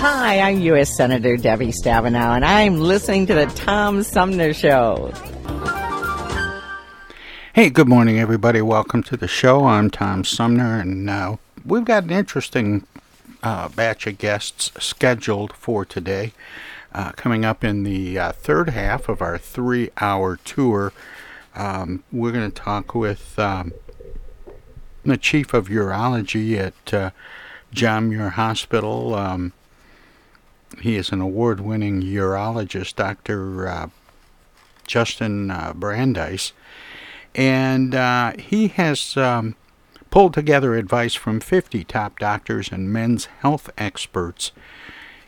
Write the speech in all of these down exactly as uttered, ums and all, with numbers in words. Hi, I'm U S Senator Debbie Stabenow, and I'm listening to the Tom Sumner Show. Hey, good morning, everybody. Welcome to the show. I'm Tom Sumner, and uh, we've got an interesting uh, batch of guests scheduled for today. Uh, coming up in the uh, third half of our three-hour tour, um, we're going to talk with um, the chief of urology at uh, John Muir Hospital. Um, He is an award-winning urologist, Doctor Uh, Justin uh, Brandeis, and uh, he has um, pulled together advice from fifty top doctors and men's health experts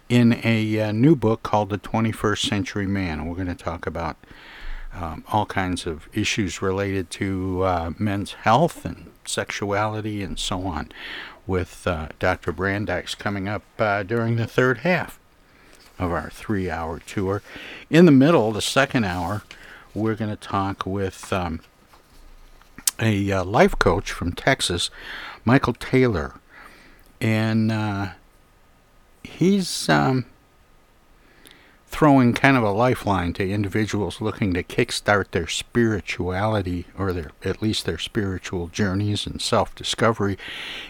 in a uh, new book called The twenty-first Century Man. We're going to talk about um, all kinds of issues related to uh, men's health and sexuality and so on with uh, Doctor Brandeis coming up uh, during the third half of our three-hour tour. In the middle, the second hour, we're going to talk with um, a uh, life coach from Texas, Michael Taylor, and uh, he's um, throwing kind of a lifeline to individuals looking to kickstart their spirituality, or their at least their spiritual journeys and self-discovery,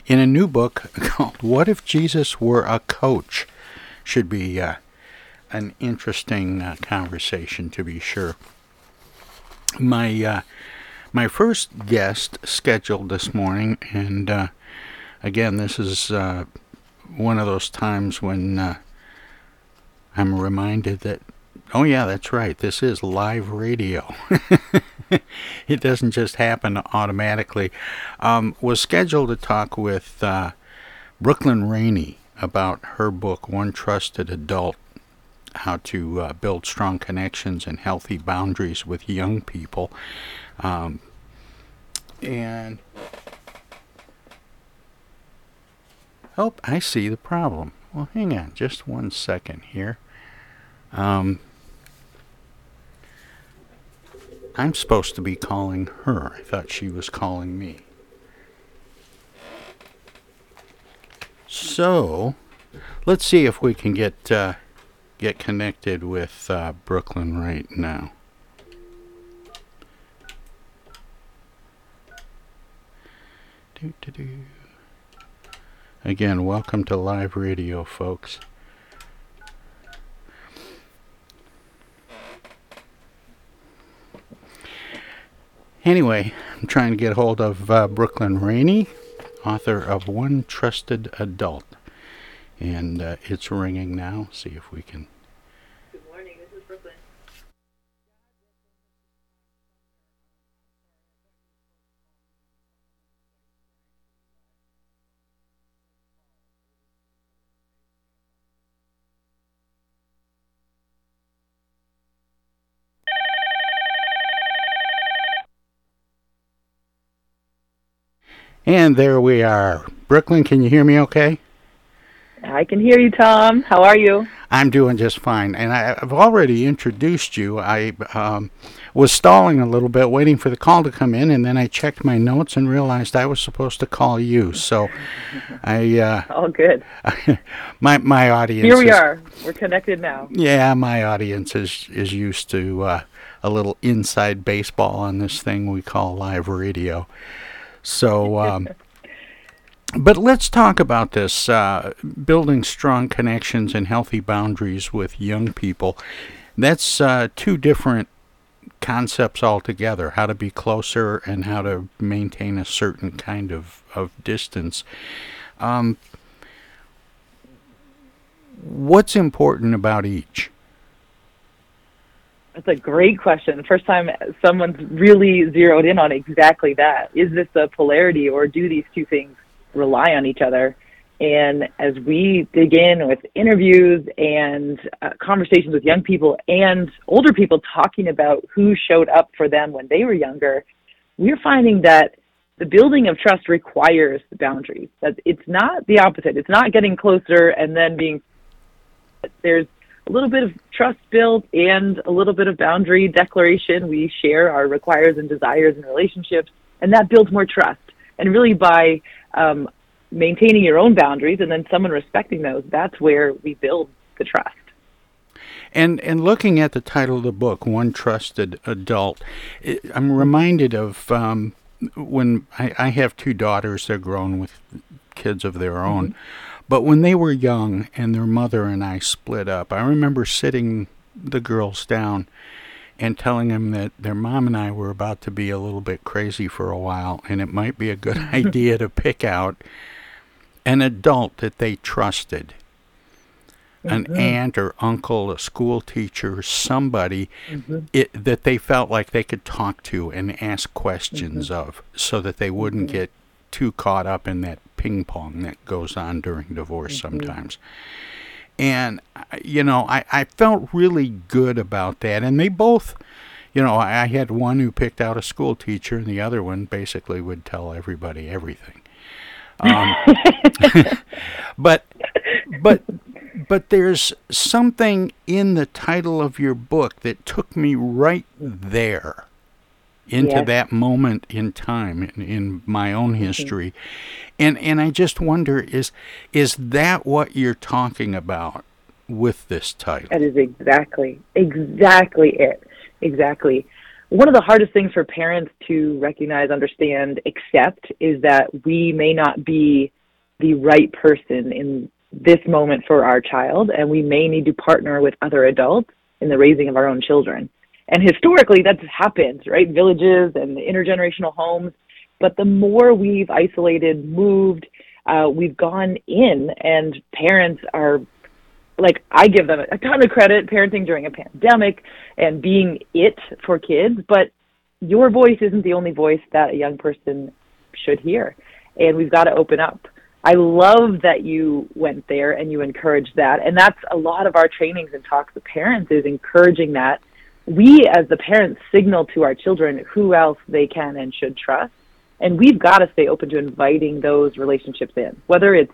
in a new book called What If Jesus Were a Coach. Should be uh, an interesting uh, conversation, to be sure. My uh, my first guest scheduled this morning, and uh, again, this is uh, one of those times when uh, I'm reminded that, oh yeah, that's right, this is live radio. It doesn't just happen automatically. Um, was scheduled to talk with uh, Brooklyn Raney about her book, One Trusted Adult, How to uh, Build Strong Connections and Healthy Boundaries with Young People. Um, and, oh, I see the problem. Well, hang on just one second here. Um, I'm supposed to be calling her. I thought she was calling me. So, let's see if we can get uh, get connected with uh, Brooklyn right now. Doo-doo-doo. Again, welcome to live radio, folks. Anyway, I'm trying to get hold of uh, Brooklyn Raney, author of One Trusted Adult. And uh, it's ringing now. See if we can. Good morning. This is Brooklyn. And there we are. Brooklyn, can you hear me okay? I can hear you, Tom. How are you? I'm doing just fine. And I, I've already introduced you. I um, was stalling a little bit, waiting for the call to come in, and then I checked my notes and realized I was supposed to call you. So I... Uh, All good. my my audience... Here we is, are. We're connected now. Yeah, my audience is, is used to uh, a little inside baseball on this thing we call live radio. So, um, but let's talk about this, uh, building strong connections and healthy boundaries with young people. That's uh, two different concepts altogether, how to be closer and how to maintain a certain kind of, of distance. Um, what's important about each? That's a great question. First time someone's really zeroed in on exactly that. Is this a polarity, or do these two things rely on each other? And as we dig in with interviews and uh, conversations with young people and older people talking about who showed up for them when they were younger, we're finding that the building of trust requires the boundaries. That it's not the opposite. It's not getting closer and then being, there's a little bit of trust built and a little bit of boundary declaration. We share our requires and desires in relationships, and that builds more trust. And really by, um, maintaining your own boundaries and then someone respecting those, that's where we build the trust. And and looking at the title of the book, One Trusted Adult, it, I'm reminded of um, when I, I have two daughters, they're grown with kids of their own, mm-hmm. but when they were young and their mother and I split up, I remember sitting the girls down and telling them that their mom and I were about to be a little bit crazy for a while, and it might be a good idea to pick out an adult that they trusted, an mm-hmm. aunt or uncle, a school teacher, somebody mm-hmm. it, that they felt like they could talk to and ask questions mm-hmm. of, so that they wouldn't mm-hmm. get too caught up in that ping pong that goes on during divorce mm-hmm. sometimes. And, you know, I, I felt really good about that. And they both, you know, I, I had one who picked out a school teacher, and the other one basically would tell everybody everything. Um, but, but, but there's something in the title of your book that took me right there into yes. that moment in time in, in my own history. Mm-hmm. And and I just wonder, is is that what you're talking about with this title? That is exactly, exactly it. Exactly. One of the hardest things for parents to recognize, understand, accept is that we may not be the right person in this moment for our child, and we may need to partner with other adults in the raising of our own children. And historically, that's happened, right? Villages and intergenerational homes. But the more we've isolated, moved, uh, we've gone in, and parents are, like, I give them a ton of credit, parenting during a pandemic and being it for kids. But your voice isn't the only voice that a young person should hear. And we've got to open up. I love that you went there and you encouraged that. And that's a lot of our trainings and talks with parents, is encouraging that. We, as the parents, signal to our children who else they can and should trust, and we've got to stay open to inviting those relationships in, whether it's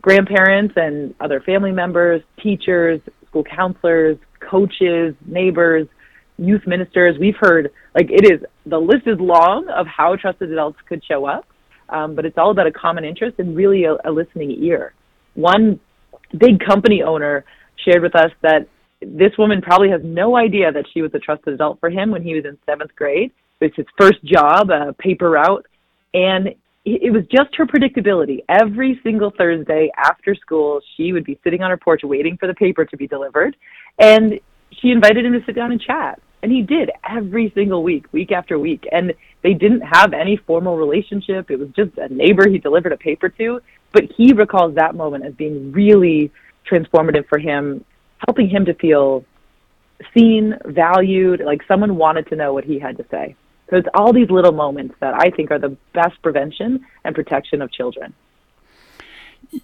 grandparents and other family members, teachers, school counselors, coaches, neighbors, youth ministers. We've heard, like, it is, the list is long of how trusted adults could show up, um, but it's all about a common interest and really a, a listening ear. One big company owner shared with us that this woman probably has no idea that she was a trusted adult for him when he was in seventh grade. It was his first job, a paper route. And it was just her predictability. Every single Thursday after school, she would be sitting on her porch waiting for the paper to be delivered. And she invited him to sit down and chat. And he did every single week, week after week. And they didn't have any formal relationship. It was just a neighbor he delivered a paper to. But he recalls that moment as being really transformative for him, helping him to feel seen, valued, like someone wanted to know what he had to say. So it's all these little moments that I think are the best prevention and protection of children.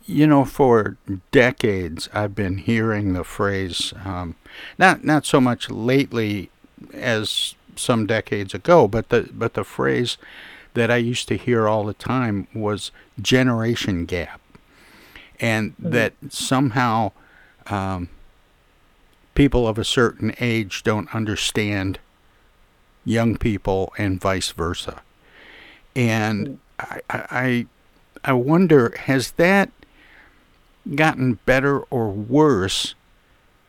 You know, for decades, I've been hearing the phrase, um, not not so much lately as some decades ago, but the but the phrase that I used to hear all the time was generation gap, and mm-hmm. that somehow Um, people of a certain age don't understand young people and vice versa. And I, I, I wonder, has that gotten better or worse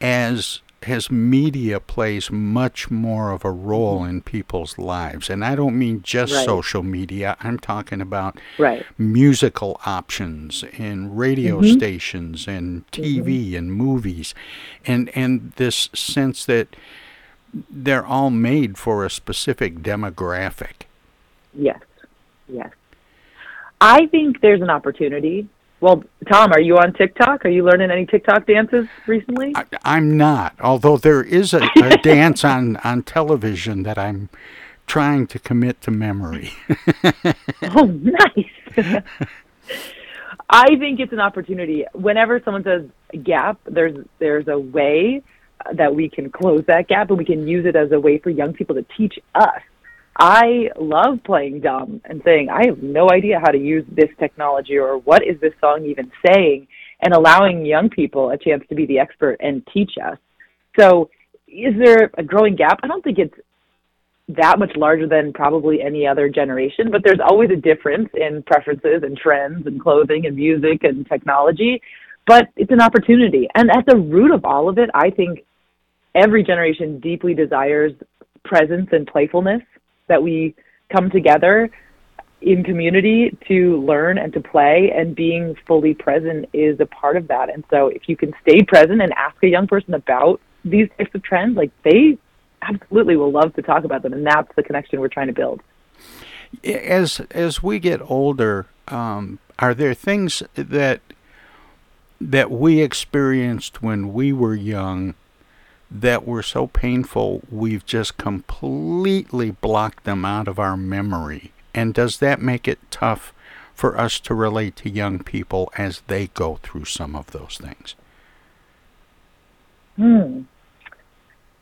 as as media plays much more of a role in people's lives? And I don't mean just right. social media. I'm talking about right. musical options and radio mm-hmm. stations and T V mm-hmm. and movies, and and this sense that they're all made for a specific demographic. Yes, yes. I think there's an opportunity. Well, Tom, are you on TikTok? Are you learning any TikTok dances recently? I, I'm not, although there is a, a dance on, on television that I'm trying to commit to memory. Oh, nice. I think it's an opportunity. Whenever someone says gap, there's there's a way that we can close that gap, and we can use it as a way for young people to teach us. I love playing dumb and saying, I have no idea how to use this technology, or what is this song even saying, and allowing young people a chance to be the expert and teach us. So is there a growing gap? I don't think it's that much larger than probably any other generation, but there's always a difference in preferences and trends and clothing and music and technology, but it's an opportunity. And at the root of all of it, I think every generation deeply desires presence and playfulness, that we come together in community to learn and to play, and being fully present is a part of that. And so if you can stay present and ask a young person about these types of trends, like, they absolutely will love to talk about them, and that's the connection we're trying to build. As as we get older, um, are there things that that we experienced when we were young that were so painful we've just completely blocked them out of our memory? And does that make it tough for us to relate to young people as they go through some of those things? Hmm.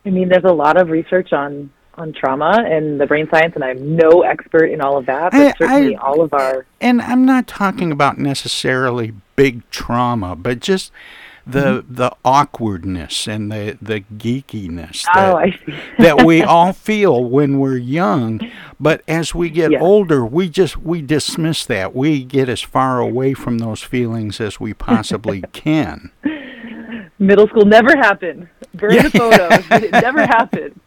I mean, there's a lot of research on, on trauma and the brain science, and I'm no expert in all of that, but I, certainly I, all of our... And I'm not talking about necessarily big trauma, but just... The the awkwardness and the, the geekiness that, oh, I see. that we all feel when we're young, but as we get yes. older, we just we dismiss that. We get as far away from those feelings as we possibly can. Middle school never happened. Burn yeah. the photos. It never happened.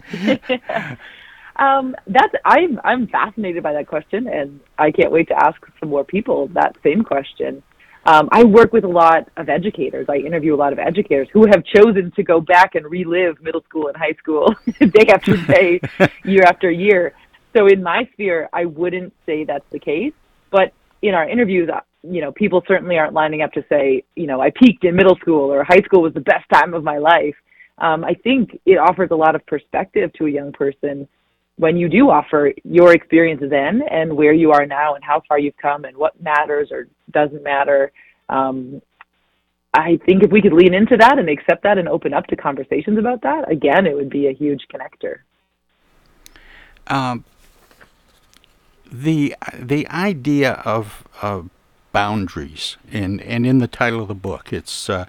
um, that's I'm I'm fascinated by that question, and I can't wait to ask some more people that same question. Um, I work with a lot of educators. I interview a lot of educators who have chosen to go back and relive middle school and high school day after day, year after year. So in my sphere, I wouldn't say that's the case. But in our interviews, you know, people certainly aren't lining up to say, you know, I peaked in middle school, or high school was the best time of my life. Um, I think it offers a lot of perspective to a young person when you do offer your experience then and where you are now and how far you've come and what matters or doesn't matter. Um, I think if we could lean into that and accept that and open up to conversations about that, again, it would be a huge connector. Um, the the idea of uh, boundaries, and, and in the title of the book, it's, uh,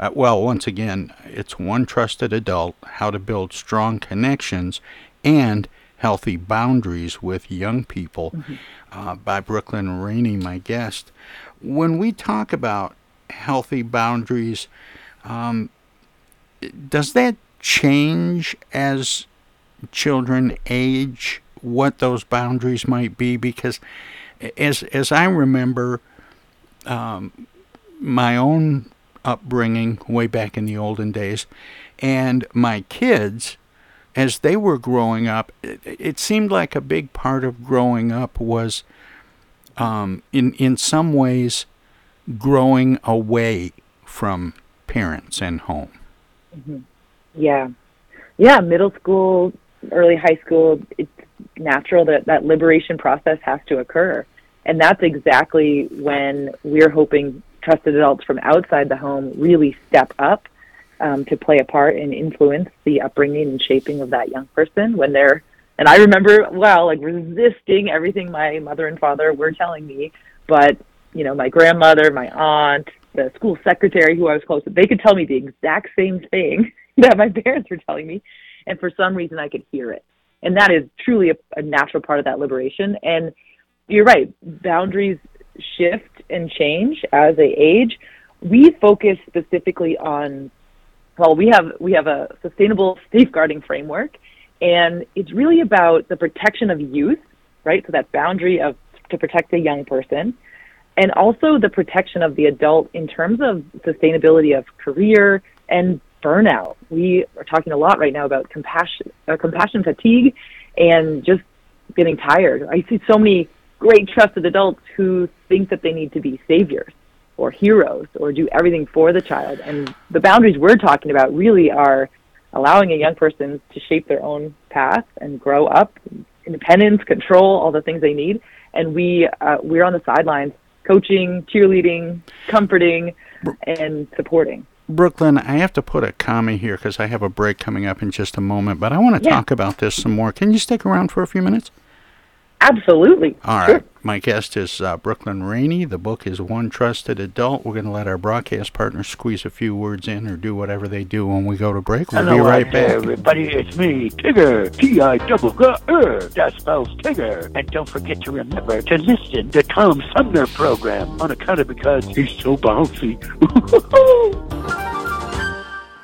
uh, well, once again, it's One Trusted Adult, How to Build Strong Connections and Healthy Boundaries with Young People, mm-hmm. uh, by Brooklyn Raney, my guest. When we talk about healthy boundaries, um, does that change as children age, what those boundaries might be? Because as as I remember um, my own upbringing way back in the olden days, and my kids, as they were growing up, it seemed like a big part of growing up was, um, in in some ways, growing away from parents and home. Mm-hmm. Yeah. Yeah, middle school, early high school, it's natural that that liberation process has to occur. And that's exactly when we're hoping trusted adults from outside the home really step up Um, to play a part and influence the upbringing and shaping of that young person when they're, and I remember, well, like resisting everything my mother and father were telling me, but, you know, my grandmother, my aunt, the school secretary who I was close to, they could tell me the exact same thing that my parents were telling me, and for some reason I could hear it. And that is truly a, a natural part of that liberation. And you're right, boundaries shift and change as they age. We focus specifically on Well, we have we have a sustainable safeguarding framework, and it's really about the protection of youth, right? So that boundary of to protect the young person, and also the protection of the adult in terms of sustainability of career and burnout. We are talking a lot right now about compassion, uh, compassion fatigue, and just getting tired. I see so many great trusted adults who think that they need to be saviors or heroes or do everything for the child. And the boundaries we're talking about really are allowing a young person to shape their own path and grow up, independence, control, all the things they need. And we, uh, we're on the sidelines coaching, cheerleading, comforting, and supporting. Brooklyn, I have to put a comma here because I have a break coming up in just a moment, but I want to yeah. talk about this some more. Can you stick around for a few minutes? Absolutely. All right. Sure. My guest is uh, Brooklyn Raney. The book is One Trusted Adult. We're going to let our broadcast partners squeeze a few words in or do whatever they do when we go to break. We'll Hello, be right back. Everybody, it's me, Tigger, T I double G E R. That spells Tigger. And don't forget to remember to listen to Tom Sumner Program on account of because he's so bouncy.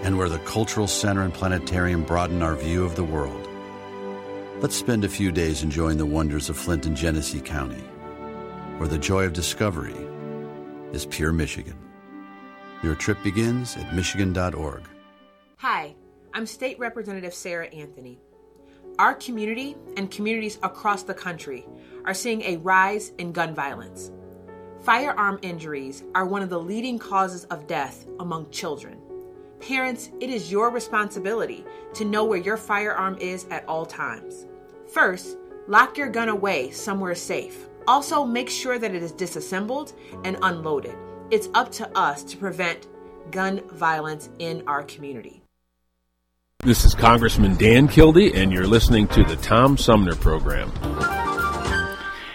And where the Cultural Center and Planetarium broaden our view of the world. Let's spend a few days enjoying the wonders of Flint and Genesee County, where the joy of discovery is pure Michigan. Your trip begins at michigan dot org. Hi, I'm State Representative Sarah Anthony. Our community and communities across the country are seeing a rise in gun violence. Firearm injuries are one of the leading causes of death among children. Parents, it is your responsibility to know where your firearm is at all times. First, lock your gun away somewhere safe. Also, make sure that it is disassembled and unloaded. It's up to us to prevent gun violence in our community. This is Congressman Dan Kildee, and you're listening to the Tom Sumner Program.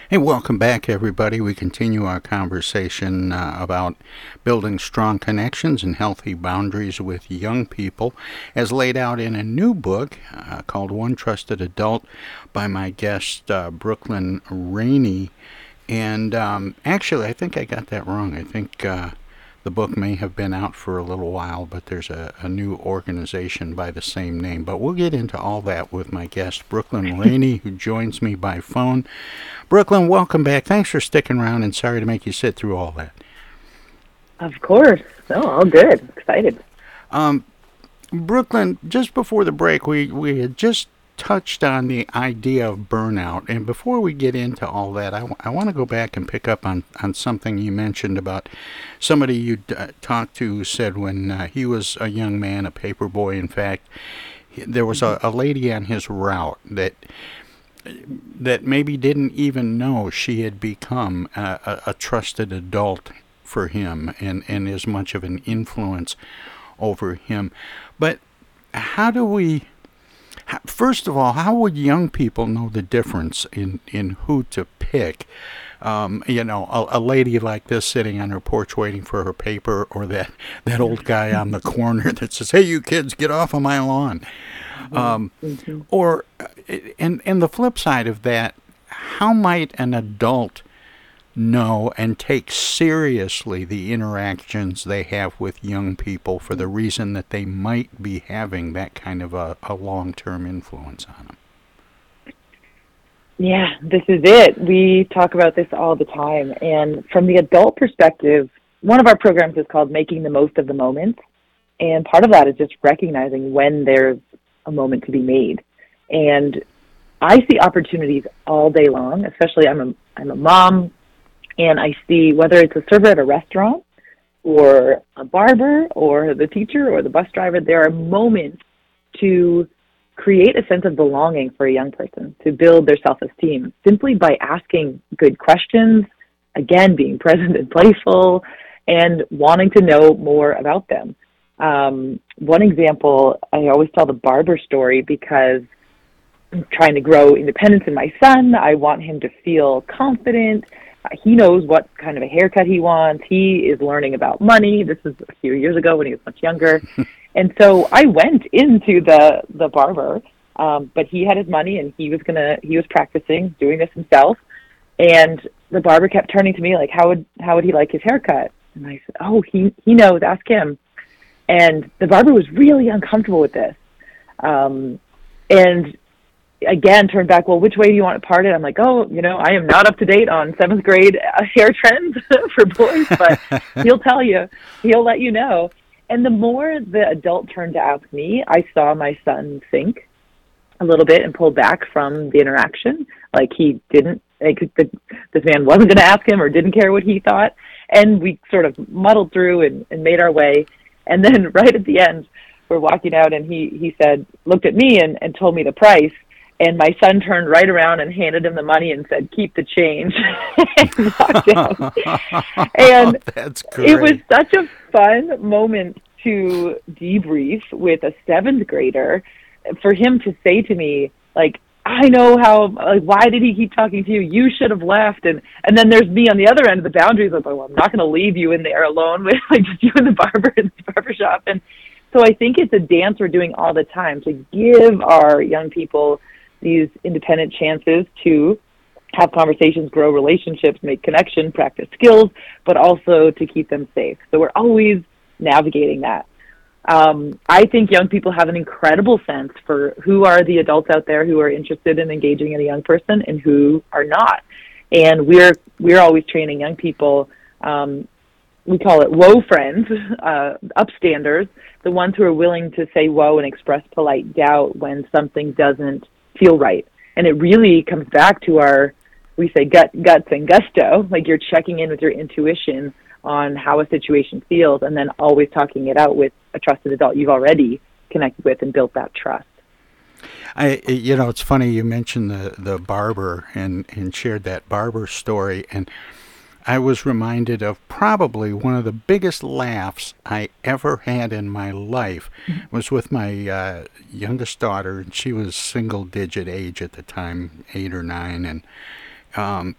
Hey, welcome back, everybody. We continue our conversation uh, about building strong connections and healthy boundaries with young people, as laid out in a new book uh, called One Trusted Adult by my guest, uh, Brooklyn Raney. And um, actually, I think I got that wrong. I think uh, the book may have been out for a little while, but there's a, a new organization by the same name. But we'll get into all that with my guest, Brooklyn Raney, who joins me by phone. Brooklyn, welcome back. Thanks for sticking around, and sorry to make you sit through all that. Of course. No, all good. Excited. Um, Brooklyn, just before the break, we, we had just touched on the idea of burnout. And before we get into all that, I, w- I want to go back and pick up on, on something you mentioned about somebody you d- talked to who said when uh, he was a young man, a paper boy, in fact, he, there was a, a lady on his route that that maybe didn't even know she had become a, a, a trusted adult for him and, and as much of an influence over him. But how do we... First of all, how would young people know the difference in, in who to pick? Um, you know, a, a lady like this sitting on her porch waiting for her paper, or that, that old guy on the corner that says, "Hey, you kids, get off of my lawn." Um, or, and, and the flip side of that, how might an adult know and take seriously the interactions they have with young people for the reason that they might be having that kind of a, a long-term influence on them? Yeah, this is it. We talk about this all the time. And from the adult perspective, one of our programs is called Making the Most of the Moment. And part of that is just recognizing when there's a moment to be made. And I see opportunities all day long, especially I'm a, I'm a mom, and I see whether it's a server at a restaurant or a barber or the teacher or the bus driver, there are moments to create a sense of belonging for a young person, to build their self-esteem simply by asking good questions, again, being present and playful, and wanting to know more about them. Um, one example, I always tell the barber story because I'm trying to grow independence in my son. I want him to feel confident. He knows what kind of a haircut he wants. He is learning about money. This is a few years ago when he was much younger. And so I went into the, the barber, um, but he had his money and he was gonna he was practicing doing this himself. And the barber kept turning to me like, how would how would he like his haircut? And I said, oh, he, he knows, ask him. And the barber was really uncomfortable with this. Um, and again, turned back, well, which way do you want it parted? I'm like, oh, you know, I am not up to date on seventh grade hair trends for boys, but he'll tell you, he'll let you know. And the more the adult turned to ask me, I saw my son think a little bit and pull back from the interaction. Like he didn't, like the, this man wasn't going to ask him or didn't care what he thought. And we sort of muddled through and, and made our way. And then right at the end, we're walking out and he, he said, looked at me and, and told me the price. And my son turned right around and handed him the money and said, keep the change. and walked out. And oh, it was such a fun moment to debrief with a seventh grader for him to say to me, like, I know how, like, why did he keep talking to you? You should have left. And, and then there's me on the other end of the boundaries. Like, well, I'm not going to leave you in there alone with like just you and the barber in the barber shop. And so I think it's a dance we're doing all the time to give our young people these independent chances to have conversations, grow relationships, make connection, practice skills, but also to keep them safe. So we're always navigating that. Um, I think young people have an incredible sense for who are the adults out there who are interested in engaging in a young person and who are not. And we're we're always training young people, um, we call it woe friends, uh, upstanders, the ones who are willing to say woe and express polite doubt when something doesn't feel right. And it really comes back to our, we say gut, guts and gusto, like you're checking in with your intuition on how a situation feels and then always talking it out with a trusted adult you've already connected with and built that trust. I, you know, it's funny you mentioned the, the barber and, and shared that barber story. And I was reminded of probably one of the biggest laughs I ever had in my life. It was with my uh, youngest daughter, and she was single-digit age at the time, eight or nine, and um,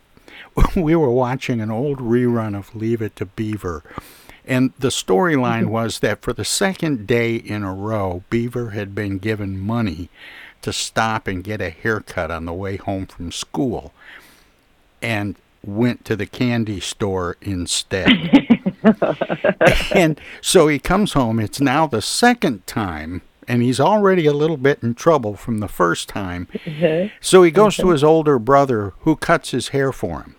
we were watching an old rerun of Leave It to Beaver. And the storyline was that for the second day in a row, Beaver had been given money to stop and get a haircut on the way home from school and went to the candy store instead. And so he comes home. It's now the second time, and he's already a little bit in trouble from the first time. Mm-hmm. So he goes mm-hmm. to his older brother, who cuts his hair for him.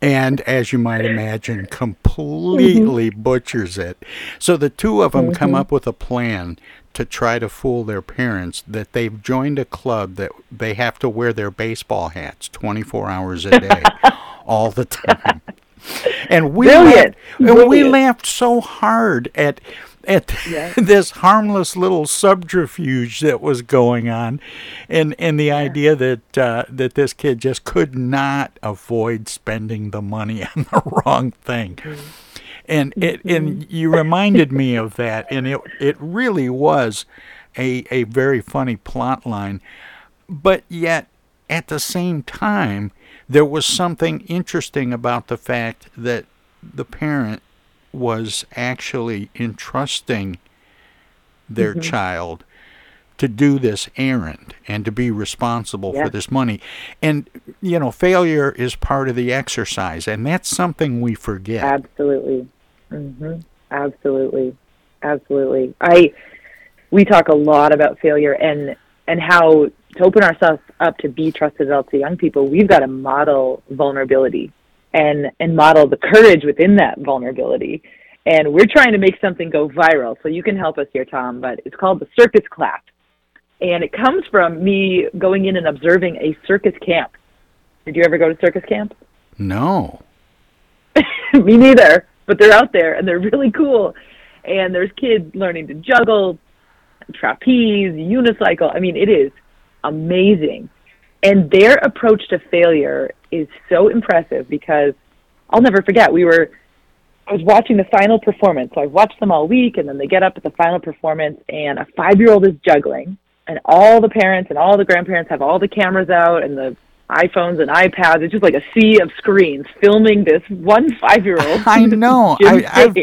And as you might imagine, completely mm-hmm. butchers it. So the two of them mm-hmm. come up with a plan to try to fool their parents that they've joined a club that they have to wear their baseball hats twenty-four hours a day, all the time. And we Brilliant. Laughed, Brilliant. we laughed so hard at at yes. this harmless little subterfuge that was going on, and and the yeah. idea that uh, that this kid just could not avoid spending the money on the wrong thing. Mm-hmm. And it and you reminded me of that, and it it really was a a very funny plot line, but yet at the same time there was something interesting about the fact that the parent was actually entrusting their mm-hmm. child to do this errand and to be responsible yeah. for this money. And, you know, failure is part of the exercise, and that's something we forget. Absolutely. Mm-hmm. Absolutely. Absolutely. I we talk a lot about failure and and how to open ourselves up to be trusted adults to young people. We've got to model vulnerability and and model the courage within that vulnerability. And we're trying to make something go viral, so you can help us here, Tom, but it's called the circus clap. And it comes from me going in and observing a circus camp. Did you ever go to circus camp? No. Me neither, but they're out there, and they're really cool. And there's kids learning to juggle, trapeze, unicycle. I mean, it is amazing. And their approach to failure is so impressive because I'll never forget, we were... I was watching the final performance. So I've watched them all week, and then they get up at the final performance, and a five-year-old is juggling, and all the parents and all the grandparents have all the cameras out and the iPhones and iPads. It's just like a sea of screens filming this one five-year-old. I know. I, I've,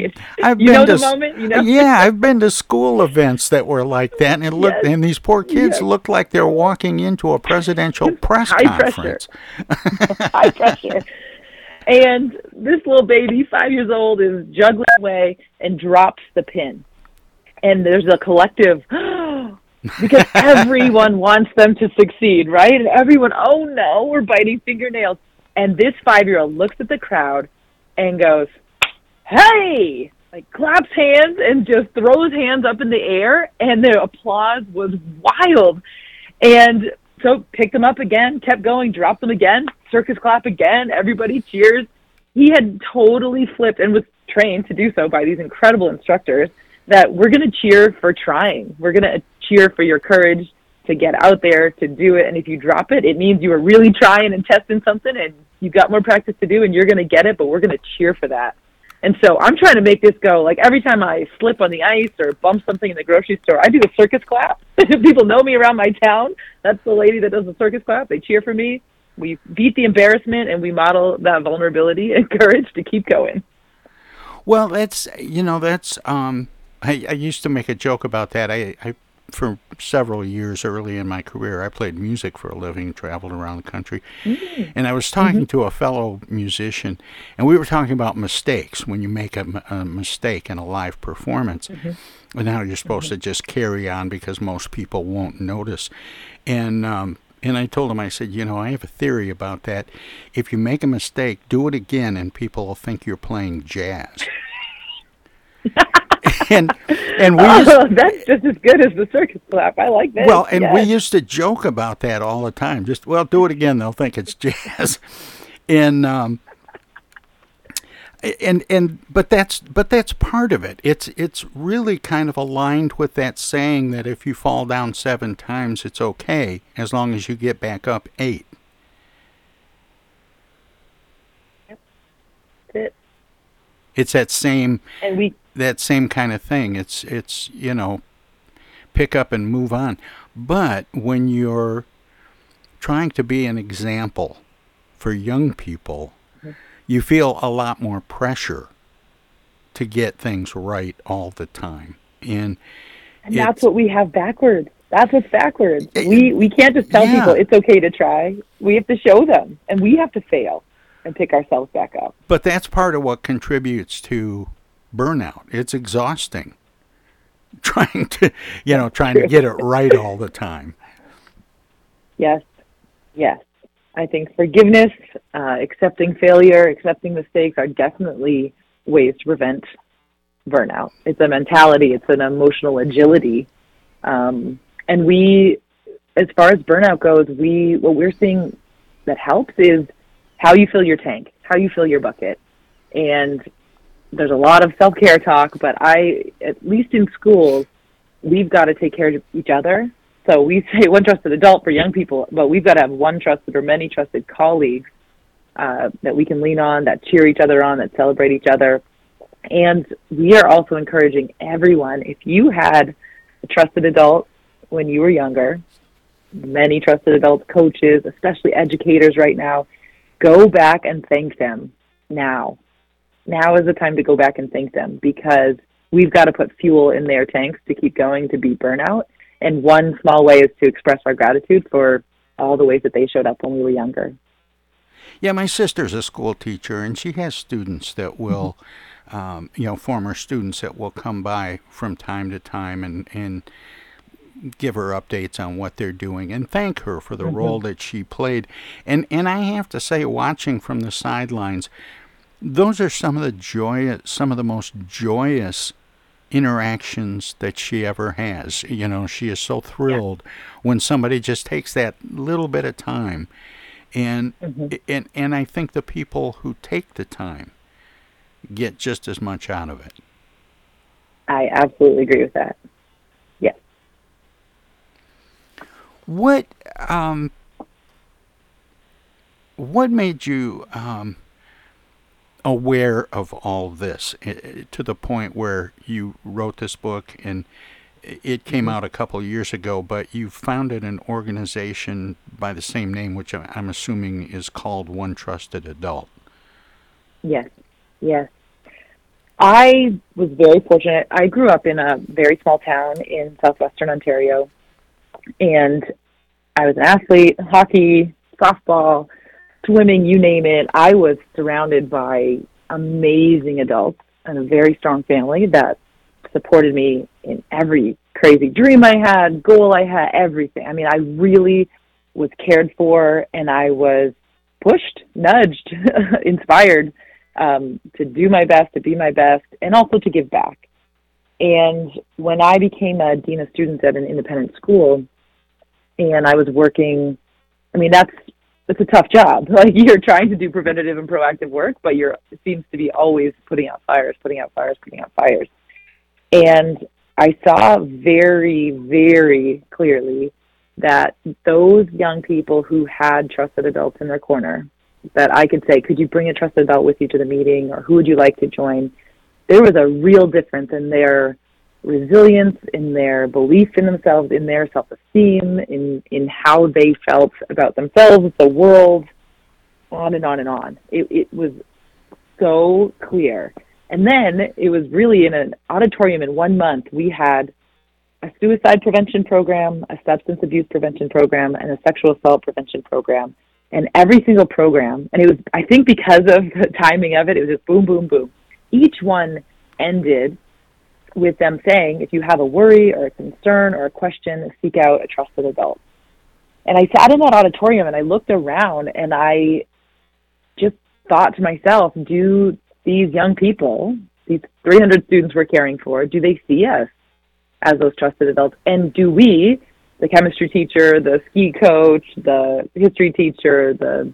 I've you been know to, the moment? You know? Yeah, I've been to school events that were like that, and it looked, yes. and these poor kids yes. looked like they're walking into a presidential press High conference. Pressure. High pressure. And this little baby, five years old, is juggling away and drops the pin. And there's a collective, oh, because everyone wants them to succeed, right? And everyone, oh no, we're biting fingernails. And this five-year-old looks at the crowd and goes, hey, like claps hands and just throws hands up in the air. And the applause was wild. And so picked them up again, kept going, dropped them again, circus clap again, everybody cheers. He had totally flipped and was trained to do so by these incredible instructors that we're going to cheer for trying. We're going to cheer for your courage to get out there, to do it. And if you drop it, it means you were really trying and testing something, and you got more practice to do, and you're going to get it, but we're going to cheer for that. And so I'm trying to make this go. Like every time I slip on the ice or bump something in the grocery store, I do a circus clap. People know me around my town. That's the lady that does the circus clap. They cheer for me. We beat the embarrassment, and we model that vulnerability and courage to keep going. Well, that's, you know, that's, um, I, I used to make a joke about that. I, I, for several years early in my career, I played music for a living, traveled around the country. Mm-hmm. And I was talking mm-hmm. to a fellow musician, and we were talking about mistakes, when you make a, a mistake in a live performance, mm-hmm. and how you're supposed mm-hmm. to just carry on because most people won't notice. And, um, And I told him, I said, you know, I have a theory about that. If you make a mistake, do it again, and people will think you're playing jazz. and and we oh, used, that's just as good as the circus clap. I like that. Well, and yes. we used to joke about that all the time. Just, well, do it again. They'll think it's jazz. and um, and and but that's but that's part of it. It's it's really kind of aligned with that saying that if you fall down seven times, it's okay as long as you get back up eight. It's that same and we, that same kind of thing. It's it's you know, pick up and move on. But when you're trying to be an example for young people, mm-hmm. you feel a lot more pressure to get things right all the time. And, and that's what we have backwards. That's what's backwards. It, we we can't just tell yeah. people it's okay to try. We have to show them, and we have to fail and pick ourselves back up. But that's part of what contributes to burnout. It's exhausting trying to, you know, trying to get it right all the time. Yes, yes. I think forgiveness, uh, accepting failure, accepting mistakes are definitely ways to prevent burnout. It's a mentality. It's an emotional agility. Um, and we, as far as burnout goes, we what we're seeing that helps is how you fill your tank, how you fill your bucket. And there's a lot of self-care talk, but I, at least in schools, we've got to take care of each other. So we say one trusted adult for young people, but we've got to have one trusted or many trusted colleagues uh, that we can lean on, that cheer each other on, that celebrate each other. And we are also encouraging everyone, if you had a trusted adult when you were younger, many trusted adults, coaches, especially educators right now, go back and thank them now. Now is the time to go back and thank them, because we've got to put fuel in their tanks to keep going, to beat burnout. And one small way is to express our gratitude for all the ways that they showed up when we were younger. Yeah, my sister's a school teacher, and she has students that will, mm-hmm. um, you know, former students that will come by from time to time and, and give her updates on what they're doing and thank her for the mm-hmm. role that she played. And, and I have to say, watching from the sidelines, those are some of the joyous, some of the most joyous interactions that she ever has. You know, she is so thrilled yeah. when somebody just takes that little bit of time. And, mm-hmm. and and I think the people who take the time get just as much out of it. I absolutely agree with that. Yes. What um, what made you um, aware of all this to the point where you wrote this book? And it came out a couple of years ago, but you founded an organization by the same name, which I'm assuming is called One Trusted Adult. Yes, yes. I was very fortunate. I grew up in a very small town in southwestern Ontario, and I was an athlete, hockey, softball, swimming, you name it. I was surrounded by amazing adults and a very strong family that supported me in every crazy dream I had, goal I had, everything. I mean, I really was cared for, and I was pushed, nudged, inspired um, to do my best, to be my best, and also to give back. And when I became a dean of students at an independent school, and I was working, I mean, that's it's a tough job. Like, you're trying to do preventative and proactive work, but you're it seems to be always putting out fires, putting out fires, putting out fires. And I saw very, very clearly that those young people who had trusted adults in their corner, that I could say, could you bring a trusted adult with you to the meeting, or who would you like to join? There was a real difference in their resilience, in their belief in themselves, in their self-esteem, in, in how they felt about themselves, the world, on and on and on. It, it was so clear. And then it was really in an auditorium in one month. We had a suicide prevention program, a substance abuse prevention program, and a sexual assault prevention program. And every single program, and it was, I think because of the timing of it, it was just boom, boom, boom. Each one ended with them saying, if you have a worry or a concern or a question, seek out a trusted adult. And I sat in that auditorium and I looked around and I just thought to myself, do these young people, these three hundred students we're caring for, do they see us as those trusted adults? And do we, the chemistry teacher, the ski coach, the history teacher, the,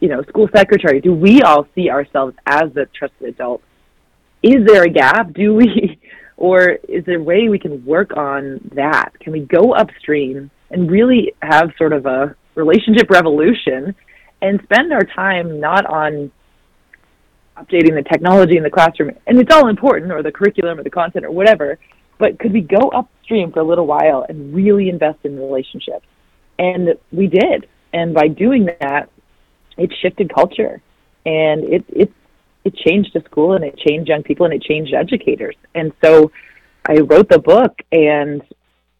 you know, school secretary, do we all see ourselves as the trusted adult? Is there a gap? Do we, or is there a way we can work on that? Can we go upstream and really have sort of a relationship revolution and spend our time not on updating the technology in the classroom, and it's all important, or the curriculum or the content or whatever, but could we go upstream for a little while and really invest in relationships? And we did. And by doing that, it shifted culture, and it it it changed the school, and it changed young people, and it changed educators. And so I wrote the book and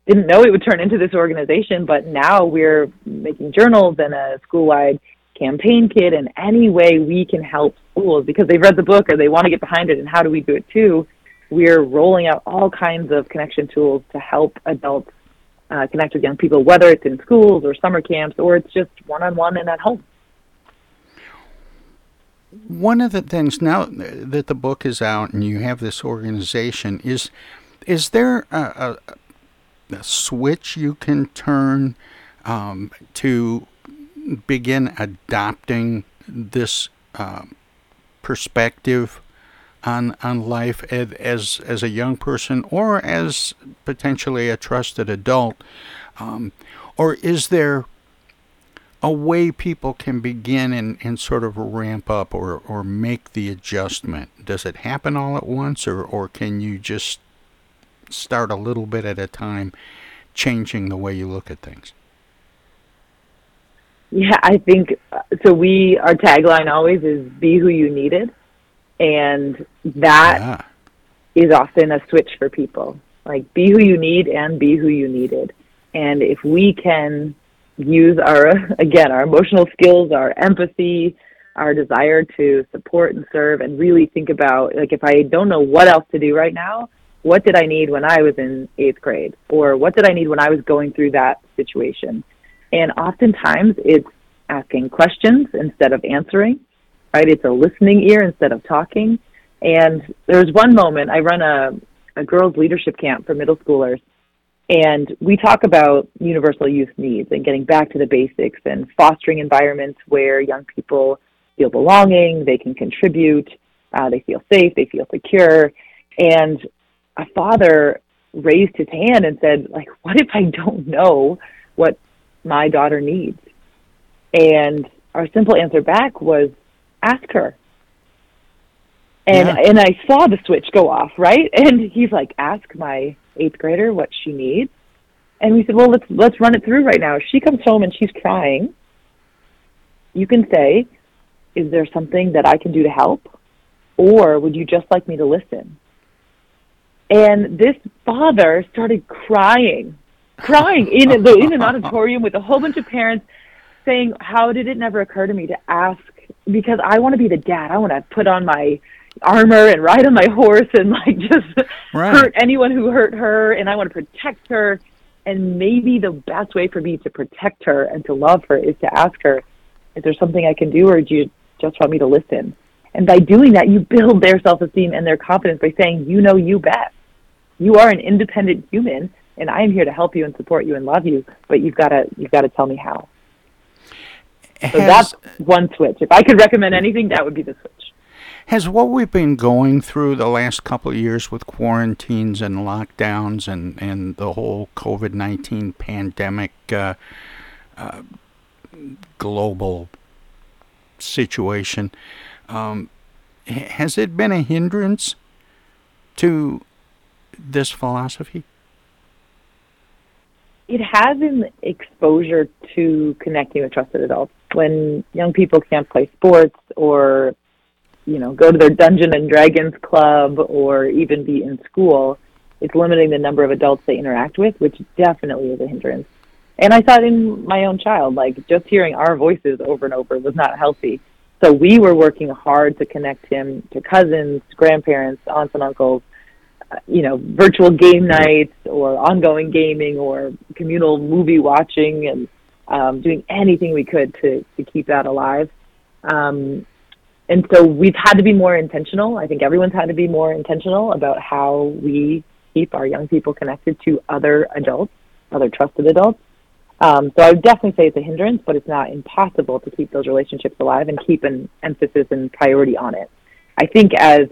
didn't know it would turn into this organization, but now we're making journals and a school-wide campaign kit, and any way we can help schools, because they've read the book or they want to get behind it, and how do we do it too? We're rolling out all kinds of connection tools to help adults uh, connect with young people, whether it's in schools or summer camps, or it's just one-on-one and at home. One of the things now that the book is out and you have this organization, is is there a, a, a switch you can turn um, to begin adopting this um, perspective on on life as as a young person, or as potentially a trusted adult, um, or is there a way people can begin and, and sort of ramp up or, or make the adjustment? Does it happen all at once, or, or can you just start a little bit at a time, changing the way you look at things? Yeah, I think, so we, our tagline always is, be who you needed. And that yeah. is often a switch for people. Like, be who you need and be who you needed. And if we can use our, again, our emotional skills, our empathy, our desire to support and serve, and really think about, like, if I don't know what else to do right now, what did I need when I was in eighth grade? Or what did I need when I was going through that situation? And oftentimes it's asking questions instead of answering, right? It's a listening ear instead of talking. And there's one moment, I run a, a girls' leadership camp for middle schoolers, and we talk about universal youth needs and getting back to the basics and fostering environments where young people feel belonging, they can contribute, uh, they feel safe, they feel secure. And a father raised his hand and said, like, what if I don't know what my daughter needs? And our simple answer back was, ask her. And yeah. and I saw the switch go off, right? And he's like, ask my eighth grader what she needs. And we said, well, let's let's run it through right now. If she comes home and she's crying, you can say, is there something that I can do to help? Or would you just like me to listen? And this father started crying, crying in, the, in an auditorium with a whole bunch of parents, saying, how did it never occur to me to ask? Because I want to be the dad. I want to put on my armor and ride on my horse and like just right. hurt anyone who hurt her, and I want to protect her. And maybe the best way for me to protect her and to love her is to ask her, is there something I can do, or do you just want me to listen? And by doing that, you build their self-esteem and their confidence by saying, you know you best. You are an independent human, and I am here to help you and support you and love you, but you've got to you've got to tell me how. Has, so that's one switch. If I could recommend anything, that would be the switch. Has what we've been going through the last couple of years with quarantines and lockdowns and, and the whole COVID nineteen pandemic uh, uh, global situation, um, has it been a hindrance to this philosophy? It has an exposure to connecting with trusted adults. When young people can't play sports, or, you know, go to their Dungeons and Dragons club, or even be in school, it's limiting the number of adults they interact with, which definitely is a hindrance. And I saw it in my own child, like just hearing our voices over and over was not healthy. So we were working hard to connect him to cousins, grandparents, aunts and uncles, you know, virtual game nights or ongoing gaming or communal movie watching, and um, doing anything we could to, to keep that alive. Um, and so we've had to be more intentional. I think everyone's had to be more intentional about how we keep our young people connected to other adults, other trusted adults. Um, so I would definitely say it's a hindrance, but it's not impossible to keep those relationships alive and keep an emphasis and priority on it. I think as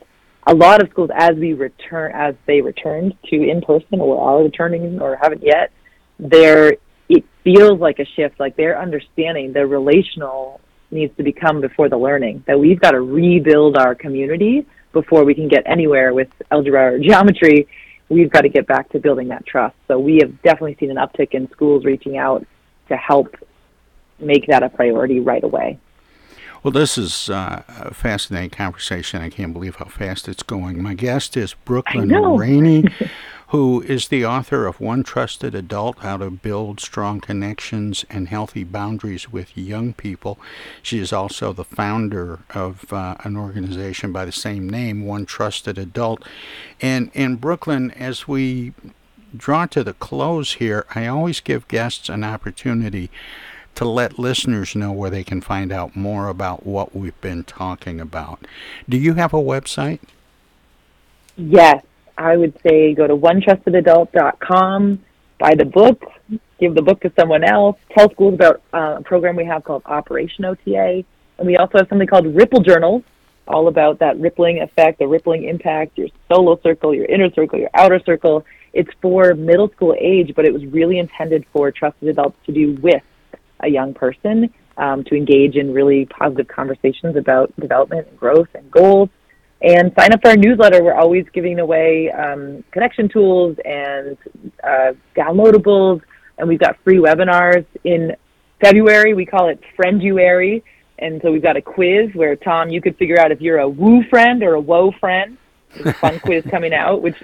a lot of schools, as we return, as they returned to in-person, or are returning or haven't yet, there it feels like a shift, like they're understanding the relational needs to become before the learning, that we've got to rebuild our community before we can get anywhere with algebra or geometry. We've got to get back to building that trust. So we have definitely seen an uptick in schools reaching out to help make that a priority right away. Well, this is uh, a fascinating conversation. I can't believe how fast it's going. My guest is Brooklyn Raney, who is the author of One Trusted Adult, How to Build Strong Connections and Healthy Boundaries with Young People. She is also the founder of uh, an organization by the same name, One Trusted Adult. And in Brooklyn, as we draw to the close here, I always give guests an opportunity to let listeners know where they can find out more about what we've been talking about. Do you have a website? Yes. I would say go to one trusted adult dot com, buy the book, give the book to someone else, tell schools about uh, a program we have called Operation O T A, and we also have something called Ripple Journals, all about that rippling effect, the rippling impact, your solo circle, your inner circle, your outer circle. It's for middle school age, but it was really intended for trusted adults to do with a young person, um, to engage in really positive conversations about development and growth and goals. And sign up for our newsletter. We're always giving away um, connection tools and uh, downloadables, and we've got free webinars. In February, we call it Frienduary, and so we've got a quiz where, Tom, you could figure out if you're a woo friend or a woe friend. There's a fun quiz coming out, which,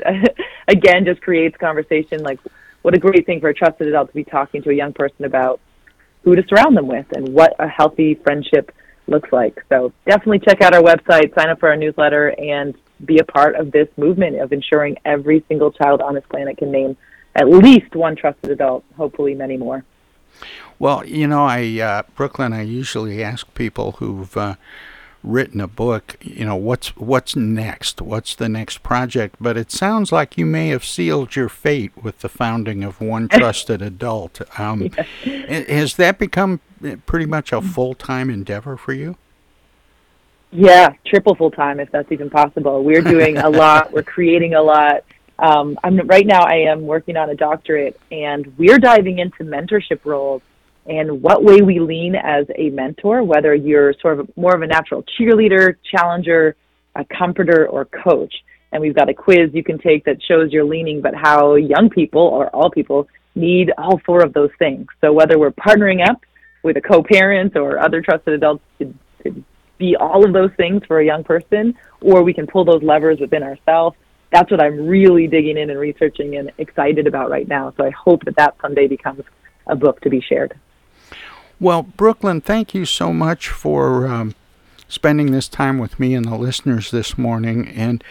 again, just creates conversation. Like, what a great thing for a trusted adult to be talking to a young person about who to surround them with and what a healthy friendship looks like. So definitely check out our website, sign up for our newsletter, and be a part of this movement of ensuring every single child on this planet can name at least one trusted adult, hopefully many more. Well, you know, I uh, Brooklyn, I usually ask people who've uh, written a book, you know, what's what's next? What's the next project? But it sounds like you may have sealed your fate with the founding of One Trusted Adult. Um, yeah. Has that become pretty much a full-time endeavor for you? Yeah, triple full-time, if that's even possible. We're doing a lot. We're creating a lot. Um, I'm right now I am working on a doctorate, and we're diving into mentorship roles and what way we lean as a mentor, whether you're sort of more of a natural cheerleader, challenger, a comforter, or coach. And we've got a quiz you can take that shows your leaning, but how young people, or all people, need all four of those things. So whether we're partnering up with a co-parent or other trusted adults to, to be all of those things for a young person, or we can pull those levers within ourselves. That's what I'm really digging in and researching and excited about right now. So I hope that that someday becomes a book to be shared. Well, Brooklyn, thank you so much for um, spending this time with me and the listeners this morning. And,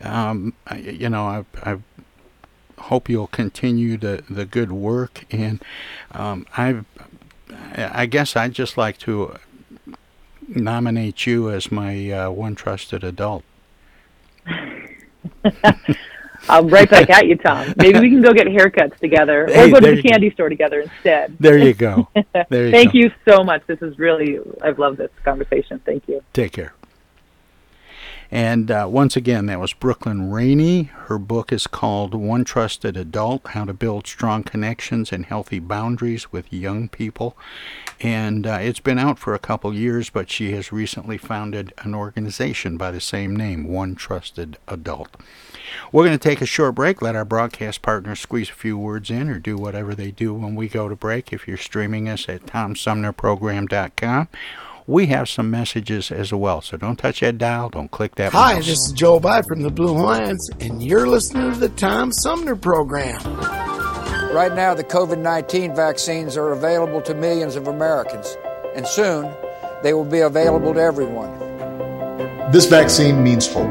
um, I, you know, I've, I've hope you'll continue the, the good work. And um, I've, I guess I'd just like to nominate you as my uh, One Trusted Adult. I'm right back at you, Tom. Maybe we can go get haircuts together, or hey, go to the candy go. store together instead. There you go. There you Thank go. you so much. This is really, I've loved this conversation. Thank you. Take care. And uh, once again, that was Brooklyn Raney. Her book is called One Trusted Adult, How to Build Strong Connections and Healthy Boundaries with Young People. And uh, it's been out for a couple years, but she has recently founded an organization by the same name, One Trusted Adult. We're going to take a short break, let our broadcast partners squeeze a few words in or do whatever they do when we go to break. If you're streaming us at Tom Sumner Program dot com, we have some messages as well, so don't touch that dial, don't click that mouse. Hi, this is Joe Biden from the Blue Lions, and you're listening to the Tom Sumner Program. Right now, the covid nineteen vaccines are available to millions of Americans, and soon they will be available to everyone. This vaccine means hope.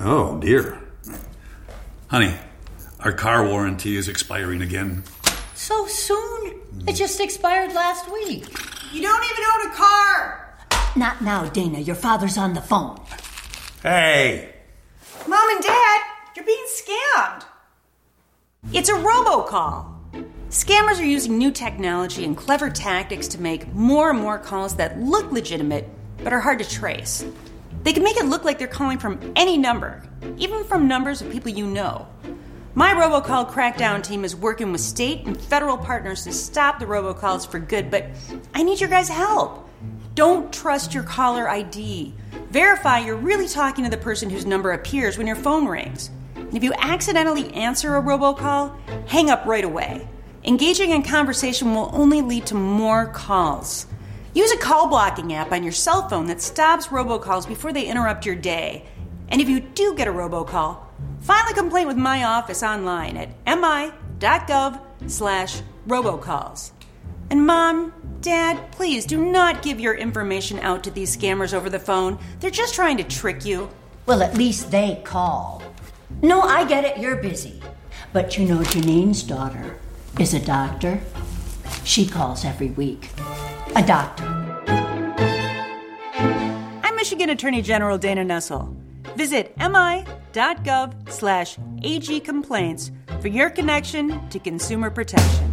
Oh, dear. Honey, our car warranty is expiring again. So soon? It just expired last week. You don't even own a car. Not now, Dana. Your father's on the phone. Hey. Mom and Dad, you're being scammed. It's a robocall. Scammers are using new technology and clever tactics to make more and more calls that look legitimate but are hard to trace. They can make it look like they're calling from any number, even from numbers of people you know. My robocall crackdown team is working with state and federal partners to stop the robocalls for good, but I need your guys' help. Don't trust your caller I D. Verify you're really talking to the person whose number appears when your phone rings. And if you accidentally answer a robocall, hang up right away. Engaging in conversation will only lead to more calls. Use a call blocking app on your cell phone that stops robocalls before they interrupt your day. And if you do get a robocall, file a complaint with my office online at m i dot gov slash robocalls. And Mom, Dad, please do not give your information out to these scammers over the phone. They're just trying to trick you. Well, at least they call. No, I get it, you're busy. But you know, Janine's daughter is a doctor. She calls every week. A doctor. I'm Michigan Attorney General Dana Nessel. Visit m i dot gov slash A G complaints for your connection to consumer protection.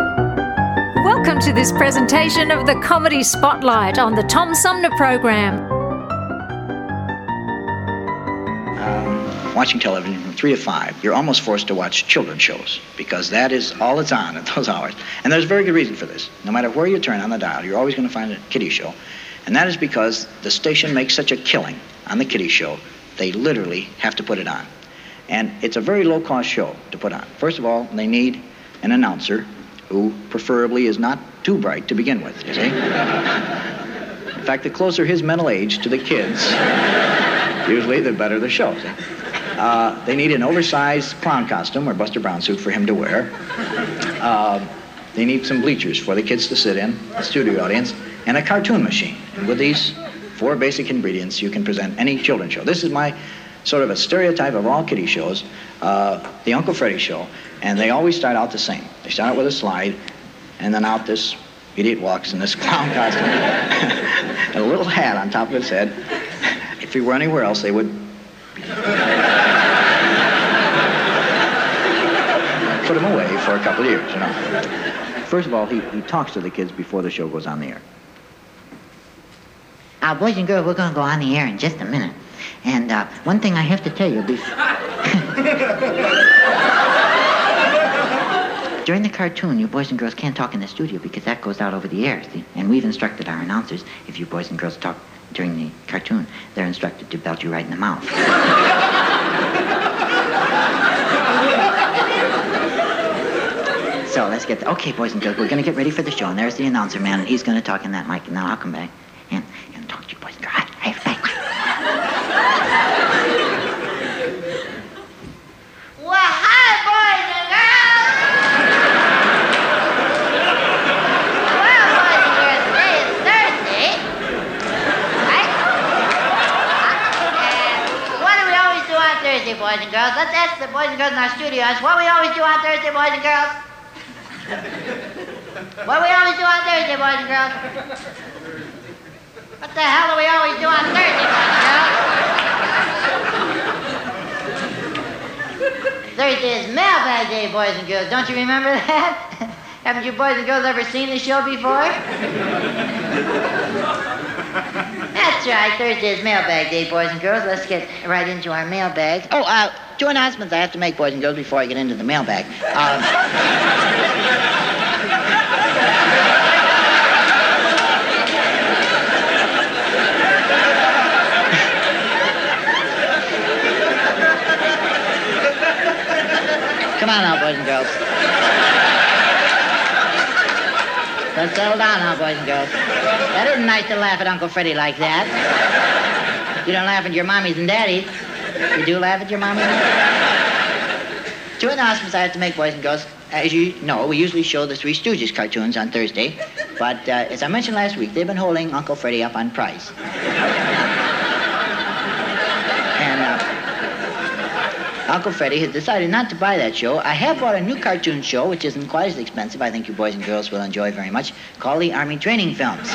Welcome to this presentation of the Comedy Spotlight on the Tom Sumner Program. Um, watching television from three to five, you're almost forced to watch children's shows because that is all it's on at those hours. And there's very good reason for this. No matter where you turn on the dial, you're always going to find a kiddie show. And that is because the station makes such a killing on the kiddie show, they literally have to put it on. And it's a very low-cost show to put on. First of all, they need an announcer who preferably is not too bright to begin with, you see? In fact, the closer his mental age to the kids, usually the better the show. Uh, they need an oversized clown costume or Buster Brown suit for him to wear. Uh, they need some bleachers for the kids to sit in, the studio audience, and a cartoon machine. And with these four basic ingredients, you can present any children's show. This is my sort of a stereotype of all kiddie shows, uh, the Uncle Freddy show, and they always start out the same. They start out with a slide, and then out this idiot walks in this clown costume, and a little hat on top of his head. If he were anywhere else, they would. Put him away for a couple of years, you know. First of all, he, he talks to the kids before the show goes on the air. Uh, boys and girls, we're going to go on the air in just a minute. And uh, one thing I have to tell you before... During the cartoon, you boys and girls can't talk in the studio because that goes out over the air, see? And we've instructed our announcers, if you boys and girls talk during the cartoon, they're instructed to belt you right in the mouth. So let's get the... Okay, boys and girls, we're going to get ready for the show. And there's the announcer man, and he's going to talk in that mic. And then I'll come back and, and talk to you boys and girls. Hi, hi, everybody. Boys and girls, let's ask the boys and girls in our studios what we always do on Thursday, boys and girls. What we always do on Thursday, boys and girls. What the hell do we always do on Thursday, boys and girls? Thursday is mailbag day, boys and girls. Don't you remember that? Haven't you boys and girls ever seen the show before? That's right, Thursday is mailbag day, boys and girls. Let's get right into our mailbag. Oh, uh, two announcements I have to make, boys and girls, before I get into the mailbag. Um... Come on now, boys and girls. Let's settle down now, boys and girls. That isn't nice to laugh at Uncle Freddie like that. You don't laugh at your mommies and daddies. You do laugh at your mommies and daddies. Two announcements I have to make, boys and girls. As you know, we usually show the Three Stooges cartoons on Thursday. But uh, as I mentioned last week, they've been holding Uncle Freddie up on price. And uh, Uncle Freddie has decided not to buy that show. I have bought a new cartoon show, which isn't quite as expensive. I think you boys and girls will enjoy very much, called the Army Training Films.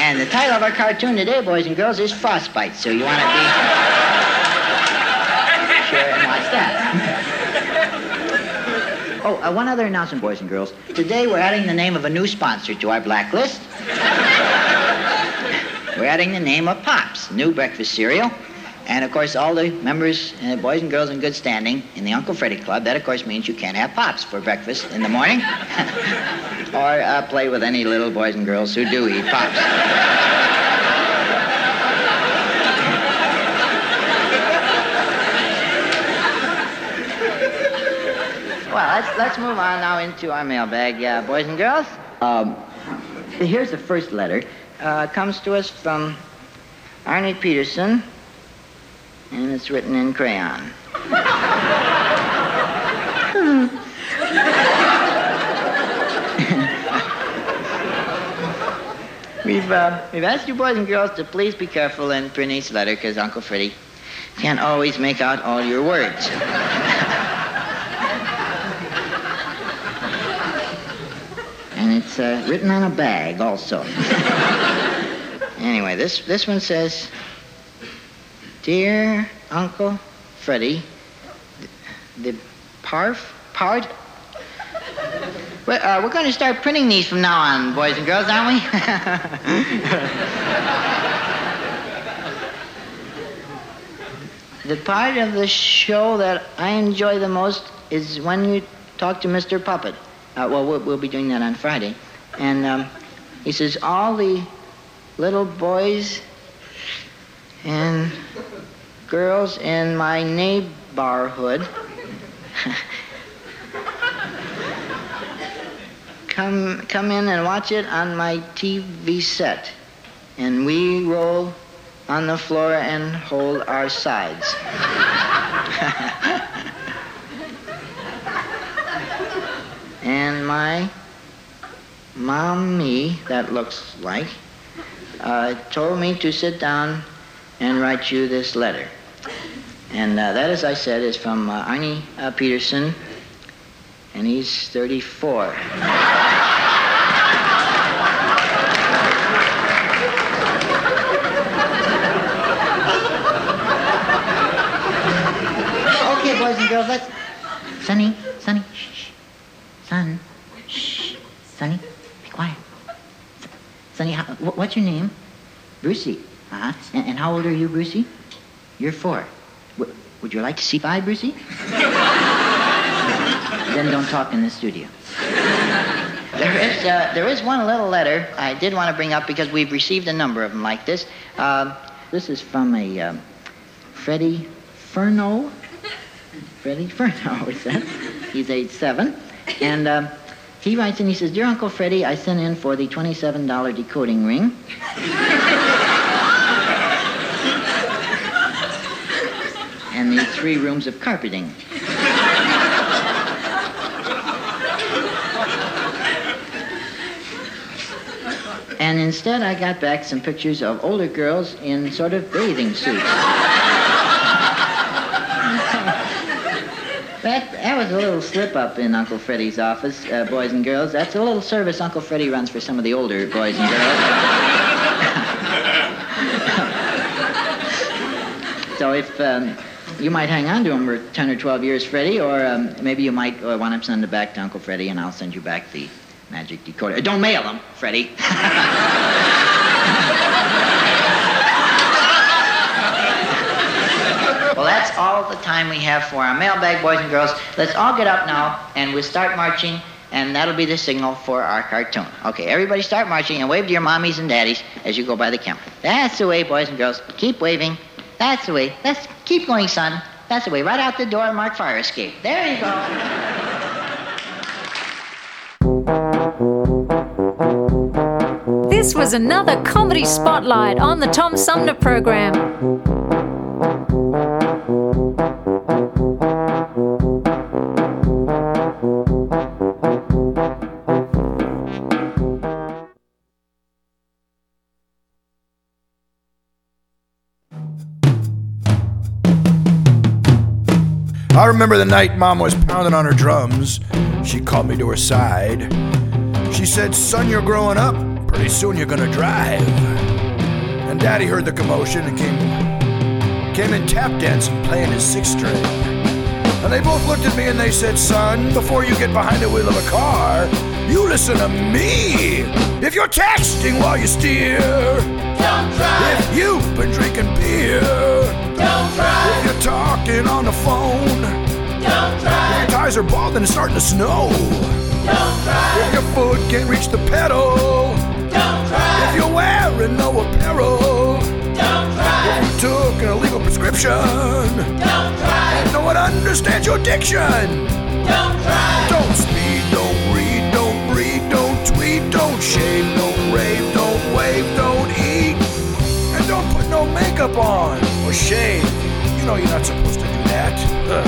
And the title of our cartoon today, boys and girls, is Frostbite, so you want to be sure and watch that. Oh, uh, one other announcement, boys and girls. Today we're adding the name of a new sponsor to our blacklist. We're adding the name of Pops, new breakfast cereal. And, of course, all the members, uh, boys and girls in good standing in the Uncle Freddie Club, that, of course, means you can't have Pops for breakfast in the morning or uh, play with any little boys and girls who do eat Pops. Well, let's, let's move on now into our mailbag, uh, boys and girls. Um, here's the first letter. Uh, it comes to us from Arnie Peterson. And it's written in crayon. we've, uh, we've asked you boys and girls to please be careful in printing this letter, because Uncle Freddie can't always make out all your words. And it's uh, written on a bag also. Anyway, this, this one says... Dear Uncle Freddie, the, the parf, part... We're, uh, we're going to start printing these from now on, boys and girls, aren't we? The part of the show that I enjoy the most is when you talk to Mister Puppet. Uh, well, well, we'll be doing that on Friday. And um, he says, all the little boys and... girls in my neighborhood come come in and watch it on my T V set, and we roll on the floor and hold our sides. And my mommy, that looks like, uh, told me to sit down and write you this letter. And uh, that, as I said, is from uh, Arnie uh, Peterson, and he's thirty-four. Okay, boys and girls, let's... Sonny, Sonny, shh, shh. Son, shh, Sonny, be quiet. Sonny, how, wh- what's your name? Brucey. Uh-huh. And, and how old are you, Brucey? You're four. W- would you like to see five, Brucey? Then don't talk in the studio. There is, uh, there is one little letter I did want to bring up because we've received a number of them like this. Uh, this is from a um, Freddie Furno. Freddie Furno, is that? He's age seven. And um, he writes and he says, "Dear Uncle Freddie, I sent in for the twenty-seven dollars decoding ring." And the three rooms of carpeting. And instead, I got back some pictures of older girls in sort of bathing suits. that, that was a little slip-up in Uncle Freddie's office, uh, boys and girls. That's a little service Uncle Freddie runs for some of the older boys and girls. So if... Um, you might hang on to him for ten or twelve years, Freddie, or um, maybe you might uh, want to send it back to Uncle Freddie, and I'll send you back the magic decoder. Don't mail them, Freddie. Well, that's all the time we have for our mailbag, boys and girls. Let's all get up now, and we'll start marching, and that'll be the signal for our cartoon. Okay, everybody start marching, and wave to your mommies and daddies as you go by the counter. That's the way, boys and girls. Keep waving. That's the way. Let's keep going, son. That's the way. Right out the door, Mark Fire Escape. There you go. This was another comedy spotlight on the Tom Sumner Program. I remember the night Mom was pounding on her drums. She called me to her side. She said, "Son, you're growing up. Pretty soon you're gonna drive." And Daddy heard the commotion and came, came in tap dancing, playing his sixth string. And they both looked at me and they said, "Son, before you get behind the wheel of a car, you listen to me. If you're texting while you steer, don't drive. If you've been drinking beer, don't drive. If you're talking on the phone, don't drive. If your tires are bald and it's starting to snow, don't drive. If your foot can't reach the pedal, don't drive. If you're wearing no apparel, don't drive. If you took an illegal prescription, don't drive. If no one understands your diction, don't drive. Don't speed, don't read, don't breed, don't tweet, don't shave, don't rave, don't wave, don't eat, and don't put no makeup on. Shame. You know you're not supposed to do that. Uh,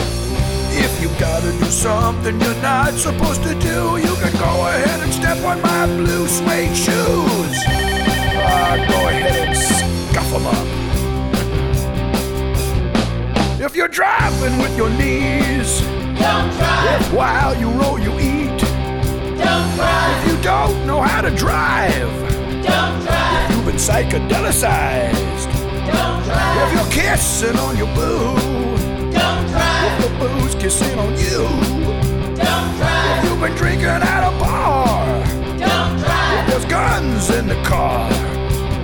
if you gotta do something you're not supposed to do, you can go ahead and step on my blue suede shoes. Uh, go ahead and scuff them up. If you're driving with your knees, don't drive. If while you roll you eat, don't drive. If you don't know how to drive, don't drive. If you've been psychedelicized, don't drive. If you're kissing on your boo, don't drive. If your boo's kissing on you, don't drive. If you've been drinking at a bar, don't drive. If there's guns in the car,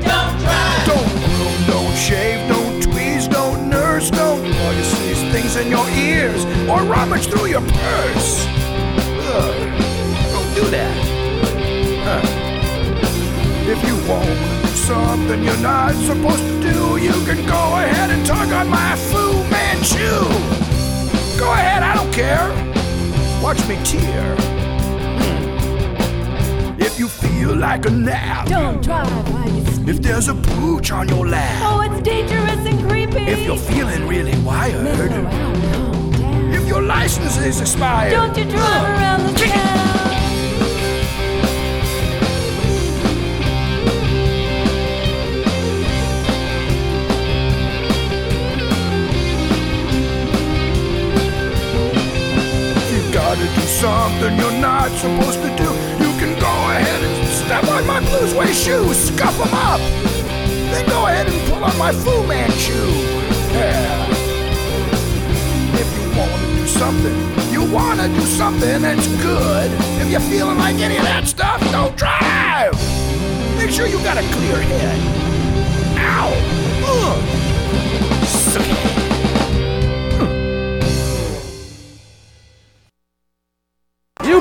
don't drive. Don't groom, don't shave, don't tweeze, don't nurse, don't plug these things in your ears or rummage through your purse. Ugh. Don't do that. Huh. If you won't something you're not supposed to do, you can go ahead and tug on my Fu Manchu. Go ahead, I don't care. Watch me tear. If you feel like a nap, don't drive while you sleep. If there's a pooch on your lap, oh, it's dangerous and creepy. If you're feeling really wired, around, if your license is expired, don't you drive uh, around the town. To do something you're not supposed to do, you can go ahead and step on my blue suede shoes, scuff them up, then go ahead and pull on my Fu Manchu. Yeah. If you want to do something, you want to do something that's good. If you're feeling like any of that stuff, don't drive. Make sure you got a clear head. You